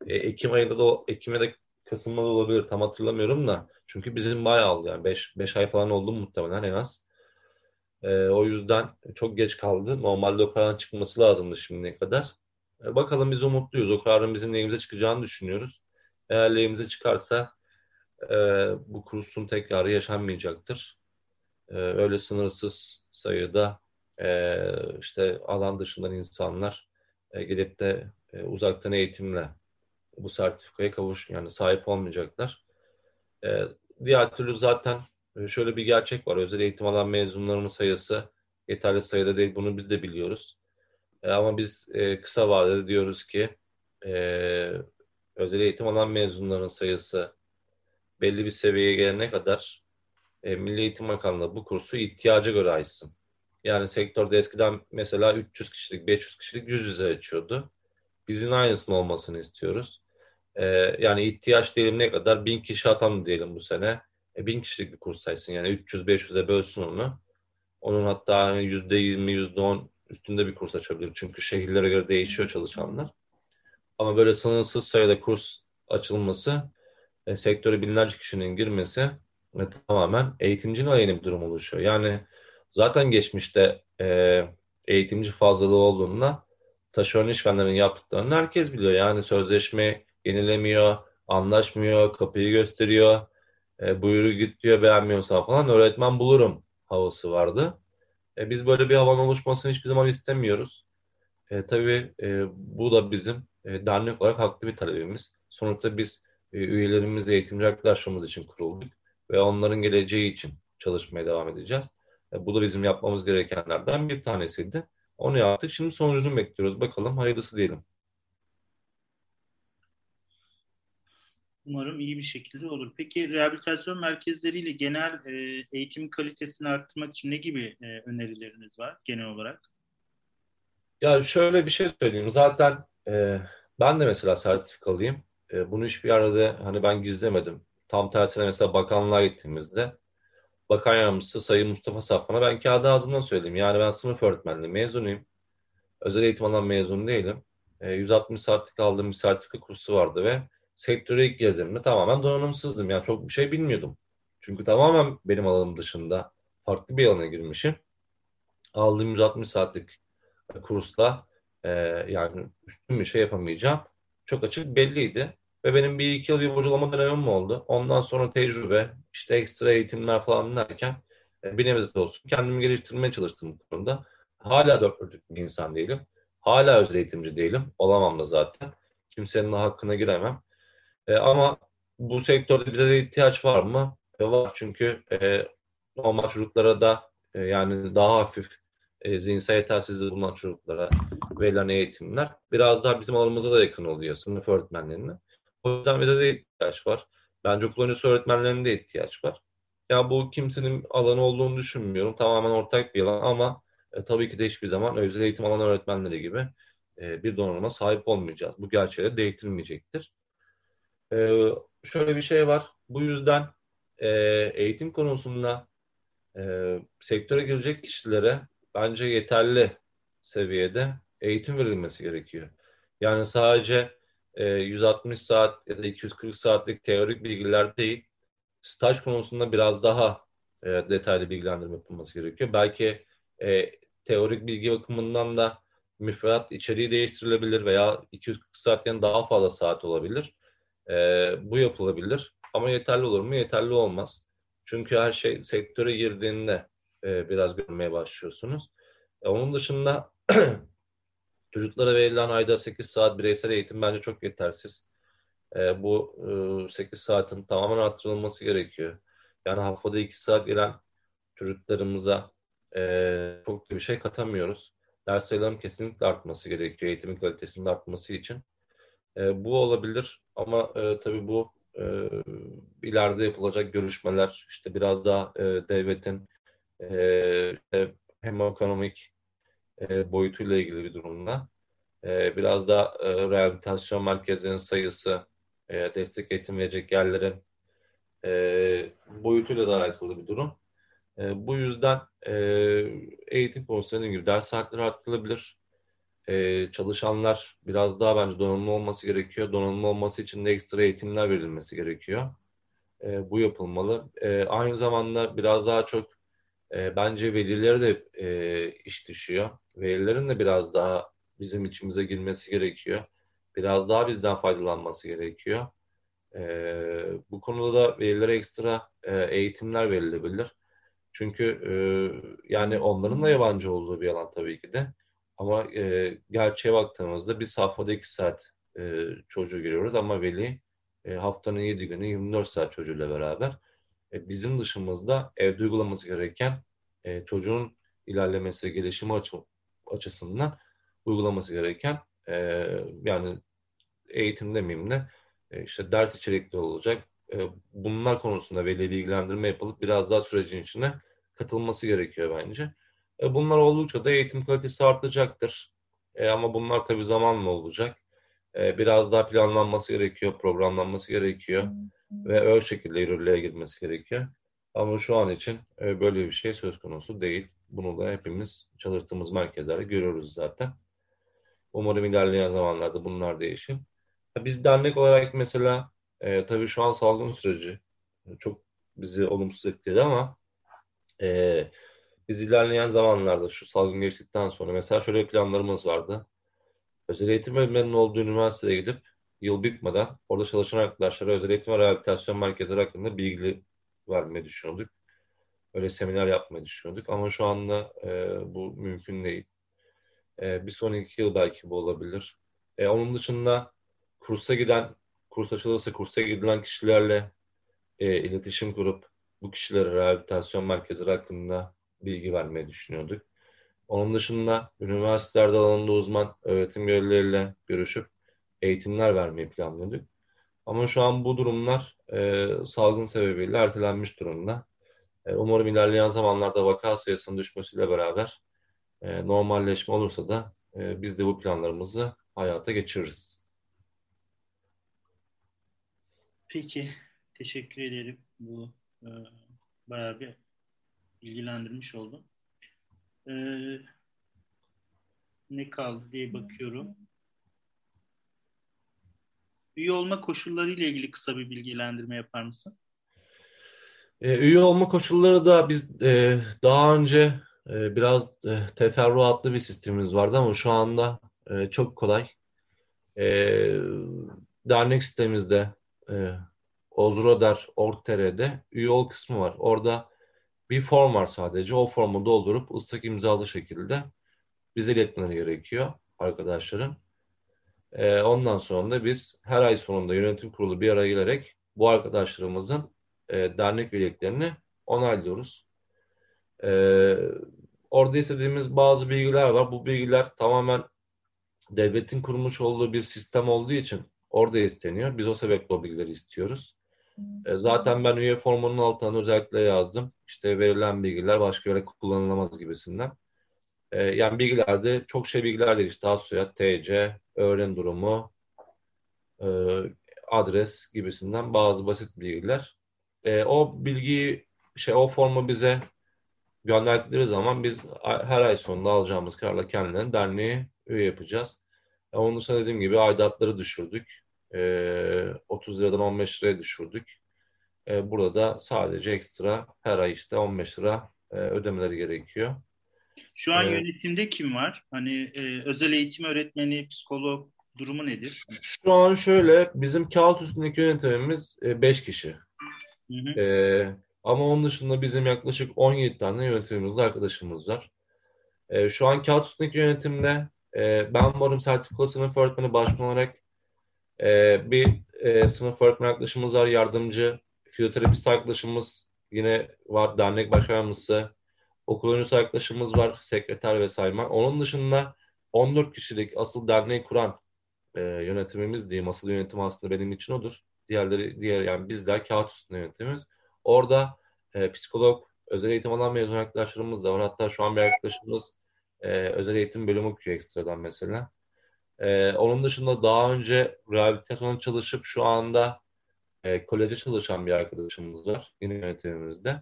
Ekim ayında da, Ekim'e de Kasım'da da olabilir. Tam hatırlamıyorum da. Çünkü bizim bayağı oldu yani. 5 ay falan oldu muhtemelen en az. O yüzden çok geç kaldı. Normalde o kararın çıkması lazımdı şimdiye kadar. Bakalım biz umutluyuz. O kararın bizim lehimize çıkacağını düşünüyoruz. Eğer lehimize çıkarsa bu kursun tekrarı yaşanmayacaktır. Öyle sınırsız sayıda işte alan dışından insanlar gelip de uzaktan eğitimle bu sertifikaya yani sahip olmayacaklar. Diğer türlü zaten şöyle bir gerçek var. Özel eğitim alan mezunlarının sayısı yeterli sayıda değil. Bunu biz de biliyoruz. Ama biz kısa vadede diyoruz ki özel eğitim alan mezunlarının sayısı belli bir seviyeye gelene kadar Milli Eğitim Bakanlığı bu kursu ihtiyaca göre açsın. Yani sektörde eskiden mesela 300 kişilik, 500 kişilik yüz yüze açıyordu. Bizim aynısının olmasını istiyoruz. Yani ihtiyaç diyelim ne kadar? 1000 kişi atandı diyelim bu sene. 1000 kişilik bir kurs açsın. Yani 300-500'e bölsün onu. Onun hatta %20, %10 üstünde bir kurs açabilir. Çünkü şehirlere göre değişiyor çalışanlar. Ama böyle sınırsız sayıda kurs açılması, sektöre binlerce kişinin girmesi tamamen eğitimcinin aleyhine bir durum oluşuyor. Yani zaten geçmişte eğitimci fazlalığı olduğunda taşeron işverenlerin yaptıklarını herkes biliyor. Yani sözleşme yenilemiyor, anlaşmıyor, kapıyı gösteriyor, buyuru git diyor, beğenmiyorsa falan öğretmen bulurum havası vardı. Biz böyle bir havanın oluşmasını hiçbir zaman istemiyoruz. Tabii bu da bizim dernek olarak haklı bir talebimiz. Sonuçta biz üyelerimiz, eğitimci arkadaşlarımız için kurulduk ve onların geleceği için çalışmaya devam edeceğiz. Bu da bizim yapmamız gerekenlerden bir tanesiydi. Onu yaptık. Şimdi sonucunu bekliyoruz. Bakalım, hayırlısı diyelim. Umarım iyi bir şekilde olur. Peki rehabilitasyon merkezleriyle genel eğitim kalitesini arttırmak için ne gibi önerileriniz var genel olarak? Ya şöyle bir şey söyleyeyim. Zaten ben de mesela sertifikalıyım. Bunu hiçbir yerde ben gizlemedim. Tam tersine mesela bakanlığa gittiğimizde Bakan Yardımcısı Sayın Mustafa Safman'a ben kağıdı ağzımdan söyleyeyim. Yani ben sınıf öğretmenliği mezunuyum. Özel eğitim alan mezun değilim. 160 saatlik aldığım bir sertifika kursu vardı ve sektöre ilk girdiğimde tamamen donanımsızdım. Yani çok bir şey bilmiyordum. Çünkü tamamen benim alanım dışında farklı bir alana girmişim. Aldığım 160 saatlik kursla yani üstün bir şey yapamayacağım. Çok açık belliydi. Ve benim bir iki yıl bir bocalama dönemim oldu. Ondan sonra tecrübe, ekstra eğitimler falan derken bir nebze de olsun kendimi geliştirmeye çalıştım bu konuda. Hala dörtlük bir insan değilim. Hala özel eğitimci değilim. Olamam da zaten. Kimsenin hakkına giremem. Ama bu sektörde bize de ihtiyaç var mı? Var çünkü normal çocuklara da yani daha hafif zihinsel yetersizliği bulunan çocuklara verilen eğitimler biraz daha bizim alanımıza da yakın oluyor sınıf öğretmenlerine. O yüzden bize de ihtiyaç var. Bence okul öncesi öğretmenlerine de ihtiyaç var. Ya bu kimsenin alanı olduğunu düşünmüyorum. Tamamen ortak bir alan ama tabii ki de hiçbir zaman özel eğitim alan öğretmenleri gibi bir donanıma sahip olmayacağız. Bu gerçeğe değiştirilmeyecektir. Şöyle bir şey var. Bu yüzden eğitim konusunda sektöre girecek kişilere bence yeterli seviyede eğitim verilmesi gerekiyor. Yani sadece 160 saat ya da 240 saatlik teorik bilgiler değil, staj konusunda biraz daha detaylı bilgilendirme yapılması gerekiyor. Belki teorik bilgi bakımından da müfredat içeriği değiştirilebilir veya 240 saatten daha fazla saat olabilir. Bu yapılabilir ama yeterli olur mu? Yeterli olmaz. Çünkü her şey sektöre girdiğinde biraz görmeye başlıyorsunuz. Onun dışında çocuklara verilen ayda 8 saat bireysel eğitim bence çok yetersiz. Bu 8 saatin tamamen arttırılması gerekiyor. Yani haftada 2 saat gelen çocuklarımıza çok da bir şey katamıyoruz. Ders sayılarının kesinlikle artması gerekiyor. Eğitimin kalitesinin artması için. Bu olabilir ama tabii bu ileride yapılacak görüşmeler işte biraz daha devletin hem ekonomik boyutuyla ilgili bir durumda. Biraz da rehabilitasyon merkezlerinin sayısı, destek eğitim verecek yerlerin boyutuyla da alakalı bir durum. Bu yüzden eğitim konusunda gibi ders saatleri arttırılabilir. Çalışanlar biraz daha bence donanımlı olması gerekiyor. Donanımlı olması için de ekstra eğitimler verilmesi gerekiyor. Bu yapılmalı. Aynı zamanda biraz daha çok bence velilere de iş düşüyor. Velilerin de biraz daha bizim içimize girmesi gerekiyor. Biraz daha bizden faydalanması gerekiyor. Bu konuda da velilere ekstra eğitimler verilebilir. Çünkü yani onların da yabancı olduğu bir alan tabii ki de. Ama gerçeğe baktığımızda bir haftada 2 saat çocuğu görüyoruz ama veli haftanın 7 günü 24 saat çocuğuyla beraber. Bizim dışımızda evde uygulaması gereken çocuğun ilerlemesi, gelişimi açısından uygulaması gereken yani eğitim demeyeyim de işte ders içerikli olacak. Bunlar konusunda veli bilgilendirme yapılıp biraz daha sürecin içine katılması gerekiyor bence. Bunlar oldukça da eğitim kalitesi artacaktır. Ama bunlar tabii zamanla olacak. Biraz daha planlanması gerekiyor, programlanması gerekiyor ve öyle şekilde yürürlüğe girmesi gerekiyor. Ama şu an için böyle bir şey söz konusu değil. Bunu da hepimiz çalıştığımız merkezlerde görüyoruz zaten. Umarım ilerleyen zamanlarda bunlar değişir. Biz dernek olarak mesela tabii şu an salgın süreci çok bizi olumsuz etkiledi ama biz ilerleyen zamanlarda şu salgın geçtikten sonra mesela şöyle planlarımız vardı. Özel eğitim bölümlerinin olduğu üniversiteye gidip yıl bitmeden orada çalışan arkadaşlara özel eğitim ve rehabilitasyon merkezleri hakkında bilgi vermeyi düşünüyorduk. Öyle seminer yapmayı düşünüyorduk ama şu anda bu mümkün değil. Bir sonraki yıl belki bu olabilir. Onun dışında kurs açılırsa kursa gidilen kişilerle iletişim kurup bu kişilere rehabilitasyon merkezleri hakkında bilgi vermeyi düşünüyorduk. Onun dışında üniversitelerde alanında uzman öğretim görevlileriyle görüşüp eğitimler vermeyi planlıyorduk. Ama şu an bu durumlar salgın sebebiyle ertelenmiş durumda. Umarım ilerleyen zamanlarda vaka sayısının düşmesiyle beraber normalleşme olursa da biz de bu planlarımızı hayata geçiririz. Peki, teşekkür ederim. Bu bayağı bir ilgilendirmiş oldum. Ne kaldı diye bakıyorum. Üye olma koşulları ile ilgili kısa bir bilgilendirme yapar mısın? Üye olma koşulları da biz daha önce biraz teferruatlı bir sistemimiz vardı ama şu anda çok kolay. Dernek sistemimizde ozroder.org.tr'de üye ol kısmı var. Orada bir form var sadece. O formu doldurup ıslak imzalı şekilde bize iletmeleri gerekiyor arkadaşların. Ondan sonra da biz her ay sonunda yönetim kurulu bir araya gelerek bu arkadaşlarımızın dernek üyeliklerini onaylıyoruz. Orada istediğimiz bazı bilgiler var. Bu bilgiler tamamen devletin kurmuş olduğu bir sistem olduğu için orada isteniyor. Biz o sebeple o bilgileri istiyoruz. Zaten ben üye formunun altına özellikle yazdım. İşte verilen bilgiler başka yere kullanılamaz gibisinden. Yani bilgilerde çok şey bilgiler değil. İşte soyad, TC, öğrenim durumu, adres gibisinden bazı basit bilgiler. O bilgiyi, o formu bize gönderdikleri zaman biz her ay sonunda alacağımız kararla kendilerini derneği üye yapacağız. Onun dışında dediğim gibi aidatları düşürdük. 30 liradan 15 liraya düşürdük. Burada da sadece ekstra her ay 15 lira ödemeleri gerekiyor. Şu an yönetimde kim var? Hani özel eğitim öğretmeni, psikolog durumu nedir? Şu an şöyle, bizim kağıt üstündeki yönetimimiz 5 kişi. Hı hı. Ama onun dışında bizim yaklaşık 17 tane yönetimimizde arkadaşımız var. Şu an kağıt üstündeki yönetimde ben varım, sertifikalı sınıf öğretmeni başkan olarak bir sınıf öğretmen arkadaşımız var, yardımcı fizyoterapist arkadaşımız yine var, dernek başkanımızı, okul öncesi arkadaşımız var, sekreter ve sayman. Onun dışında 14 kişilik asıl derneği kuran yönetimimiz diyeyim. Asıl yönetim aslında benim için odur. Diğer yani bizler kağıt üstünde yönetimimiz. Orada psikolog, özel eğitim alan mezun arkadaşlarımız da var. Hatta şu an bir arkadaşımız özel eğitim bölümü okuyor ekstradan mesela. Onun dışında daha önce rehabilitasyonda çalışıp şu anda kolejde çalışan bir arkadaşımız var yine yönetimimizde.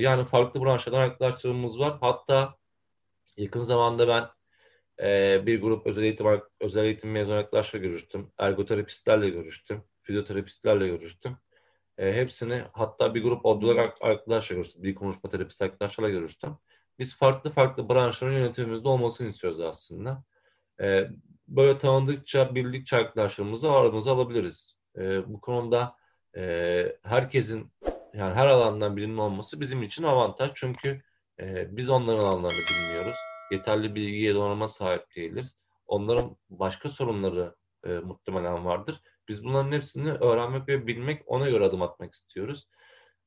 Yani farklı branşlardan arkadaşlarımız var. Hatta yakın zamanda ben bir grup özel eğitim mezun arkadaşlarla görüştüm. Ergoterapistlerle görüştüm. Fizyoterapistlerle görüştüm. Hepsini hatta bir grup odolog arkadaşlarla görüştüm. Bir konuşma terapist arkadaşlarla görüştüm. Biz farklı branşların yönetimimizde olmasını istiyoruz aslında. Böyle tanıdıkça, bildikçe arkadaşlarımızı aramıza alabiliriz. Bu konuda herkesin yani her alandan birinin olması bizim için avantaj. Çünkü biz onların alanlarını bilmiyoruz. Yeterli bilgiye donanıma sahip değiliz. Onların başka sorunları muhtemelen vardır. Biz bunların hepsini öğrenmek ve bilmek, ona göre adım atmak istiyoruz.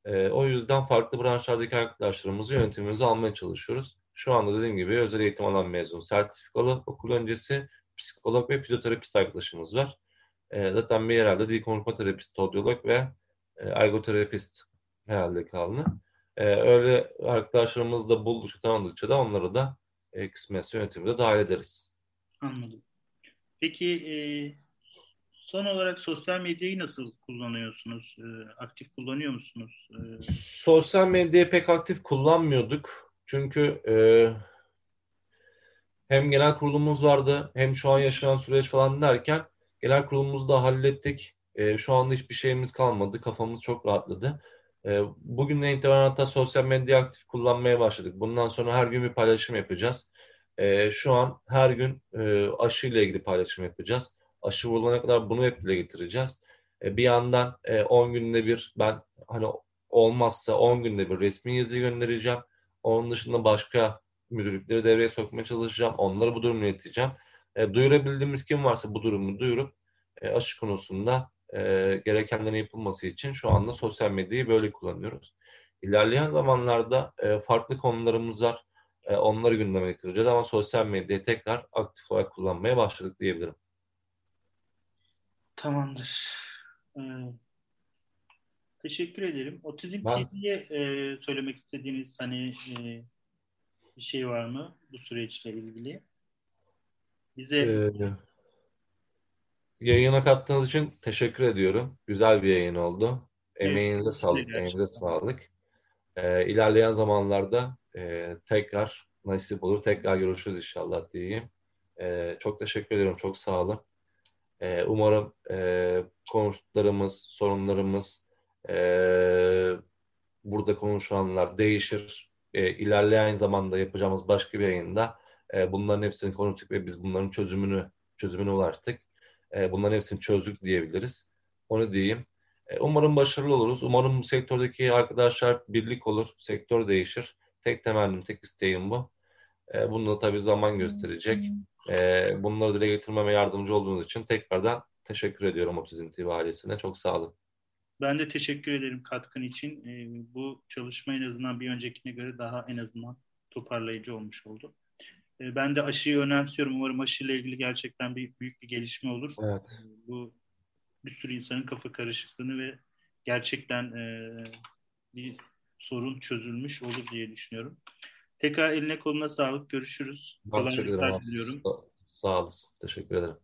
O yüzden farklı branşlardaki arkadaşlarımızı, yöntemimizi almaya çalışıyoruz. Şu anda dediğim gibi özel eğitim alan mezun, sertifikalı, okul öncesi psikolog ve fizyoterapist arkadaşımız var. Zaten bir herhalde dil konuşma terapisti, odyolog ve ergoterapist herhalde kaldı. Öyle arkadaşlarımızla buldukça, tanıdıkça da onları da kısmetse yönetimde dahil ederiz. Anladım. Peki son olarak sosyal medyayı nasıl kullanıyorsunuz? Aktif kullanıyor musunuz? Sosyal medyayı pek aktif kullanmıyorduk. Çünkü hem genel kurulumuz vardı, hem şu an yaşanan süreç falan derken genel kurulumuzu da hallettik. Şu anda hiçbir şeyimiz kalmadı. Kafamız çok rahatladı. Bugünden itibaren hatta sosyal medyayı aktif kullanmaya başladık. Bundan sonra her gün bir paylaşım yapacağız. Şu an her gün aşıyla ilgili paylaşım yapacağız. Aşı vurulana kadar bunu hep dile getireceğiz. Bir yandan 10 günde bir, ben hani olmazsa 10 günde bir resmi yazı göndereceğim. Onun dışında başka müdürlükleri devreye sokmaya çalışacağım. Onlara bu durumu ileteceğim. Duyurabildiğimiz kim varsa bu durumu duyurup aşı konusunda gerekenlerin yapılması için şu anda sosyal medyayı böyle kullanıyoruz. İlerleyen zamanlarda farklı konularımız var. Onları gündeme getireceğiz ama sosyal medyayı tekrar aktif olarak kullanmaya başladık diyebilirim. Tamamdır. Teşekkür ederim. Otizm TV'ye söylemek istediğiniz hani bir şey var mı bu süreçle ilgili? Bize yayına kattığınız için teşekkür ediyorum. Güzel bir yayın oldu. Emeğinize sağlık, emeğinize sağlık. İlerleyen zamanlarda tekrar nasip olur, tekrar görüşürüz inşallah diyeyim. Çok teşekkür ediyorum, çok sağ olun. Umarım konuştuklarımız, sorunlarımız, burada konuşanlar değişir. İlerleyen zamanda yapacağımız başka bir yayında bunların hepsini konuştuk ve biz bunların çözümüne ulaştık. Bunların hepsini çözdük diyebiliriz. Onu diyeyim. Umarım başarılı oluruz. Umarım bu sektördeki arkadaşlar birlik olur. Sektör değişir. Tek temennim, tek isteğim bu. Bunu da tabii zaman gösterecek. Bunları dile getirmeme yardımcı olduğunuz için tekrardan teşekkür ediyorum Otizm TV ailesine. Çok sağ olun. Ben de teşekkür ederim katkın için. Bu çalışma en azından bir öncekine göre daha en azından toparlayıcı olmuş oldu. Ben de aşıyı önemsiyorum. Umarım aşıyla ilgili gerçekten büyük bir gelişme olur. Evet. Bu bir sürü insanın kafa karışıklığını ve gerçekten bir sorun çözülmüş olur diye düşünüyorum. Tekrar eline koluna sağlık. Görüşürüz. Kolaylıklar diliyorum. Sağ olasın. Teşekkür ederim.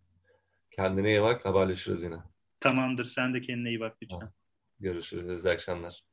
Kendine iyi bak. Haberleşiriz yine. Tamamdır. Sen de kendine iyi bak lütfen. Görüşürüz. İyi akşamlar.